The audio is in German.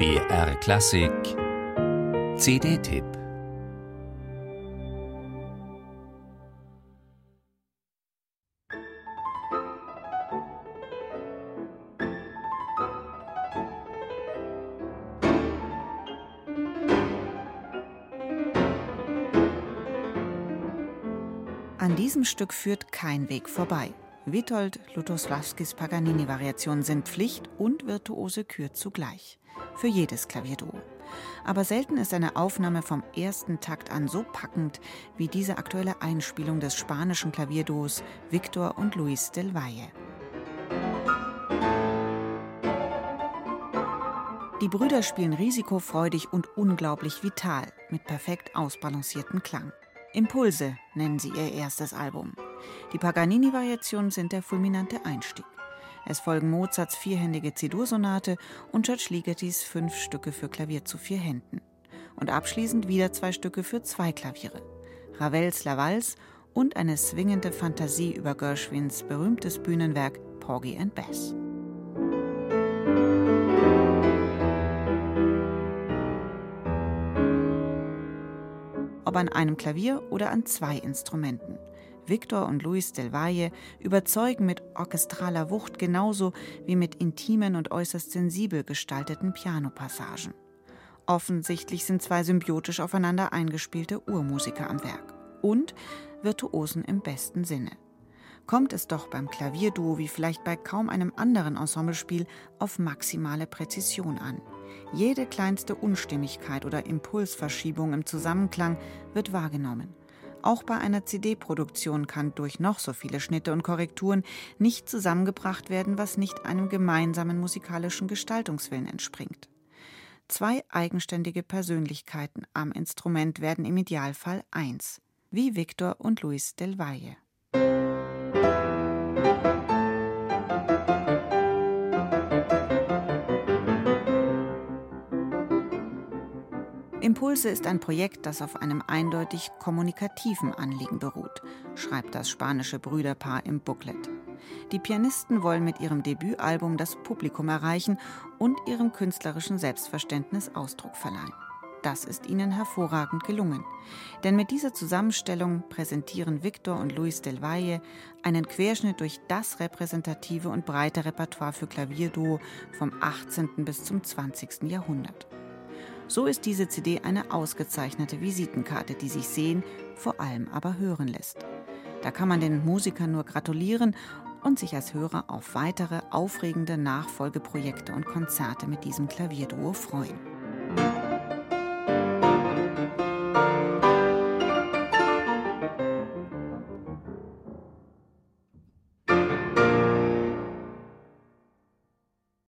BR Klassik CD-Tipp. An diesem Stück führt kein Weg vorbei. Witold Lutoslawskis Paganini-Variationen sind Pflicht und virtuose Kür zugleich. Für jedes Klavierduo. Aber selten ist eine Aufnahme vom ersten Takt an so packend wie diese aktuelle Einspielung des spanischen Klavierduos Victor und Luis del Valle. Die Brüder spielen risikofreudig und unglaublich vital, mit perfekt ausbalanciertem Klang. Impulse nennen sie ihr erstes Album. Die Paganini-Variationen sind der fulminante Einstieg. Es folgen Mozarts vierhändige C-Dur-Sonate und George Ligetis 5 Stücke für Klavier zu 4 Händen. Und abschließend wieder 2 Stücke für 2 Klaviere. Ravels La Valse und eine swingende Fantasie über Gershwins berühmtes Bühnenwerk Porgy and Bess. Ob an einem Klavier oder an 2 Instrumenten. Victor und Luis del Valle überzeugen mit orchestraler Wucht genauso wie mit intimen und äußerst sensibel gestalteten Pianopassagen. Offensichtlich sind 2 symbiotisch aufeinander eingespielte Urmusiker am Werk. Und Virtuosen im besten Sinne. Kommt es doch beim Klavierduo wie vielleicht bei kaum einem anderen Ensemblespiel auf maximale Präzision an. Jede kleinste Unstimmigkeit oder Impulsverschiebung im Zusammenklang wird wahrgenommen. Auch bei einer CD-Produktion kann durch noch so viele Schnitte und Korrekturen nicht zusammengebracht werden, was nicht einem gemeinsamen musikalischen Gestaltungswillen entspringt. 2 eigenständige Persönlichkeiten am Instrument werden im Idealfall 1, wie Victor und Luis del Valle. Impulse ist ein Projekt, das auf einem eindeutig kommunikativen Anliegen beruht, schreibt das spanische Brüderpaar im Booklet. Die Pianisten wollen mit ihrem Debütalbum das Publikum erreichen und ihrem künstlerischen Selbstverständnis Ausdruck verleihen. Das ist ihnen hervorragend gelungen. Denn mit dieser Zusammenstellung präsentieren Victor und Luis del Valle einen Querschnitt durch das repräsentative und breite Repertoire für Klavierduo vom 18. bis zum 20. Jahrhundert. So ist diese CD eine ausgezeichnete Visitenkarte, die sich sehen, vor allem aber hören lässt. Da kann man den Musikern nur gratulieren und sich als Hörer auf weitere aufregende Nachfolgeprojekte und Konzerte mit diesem Klavierduo freuen.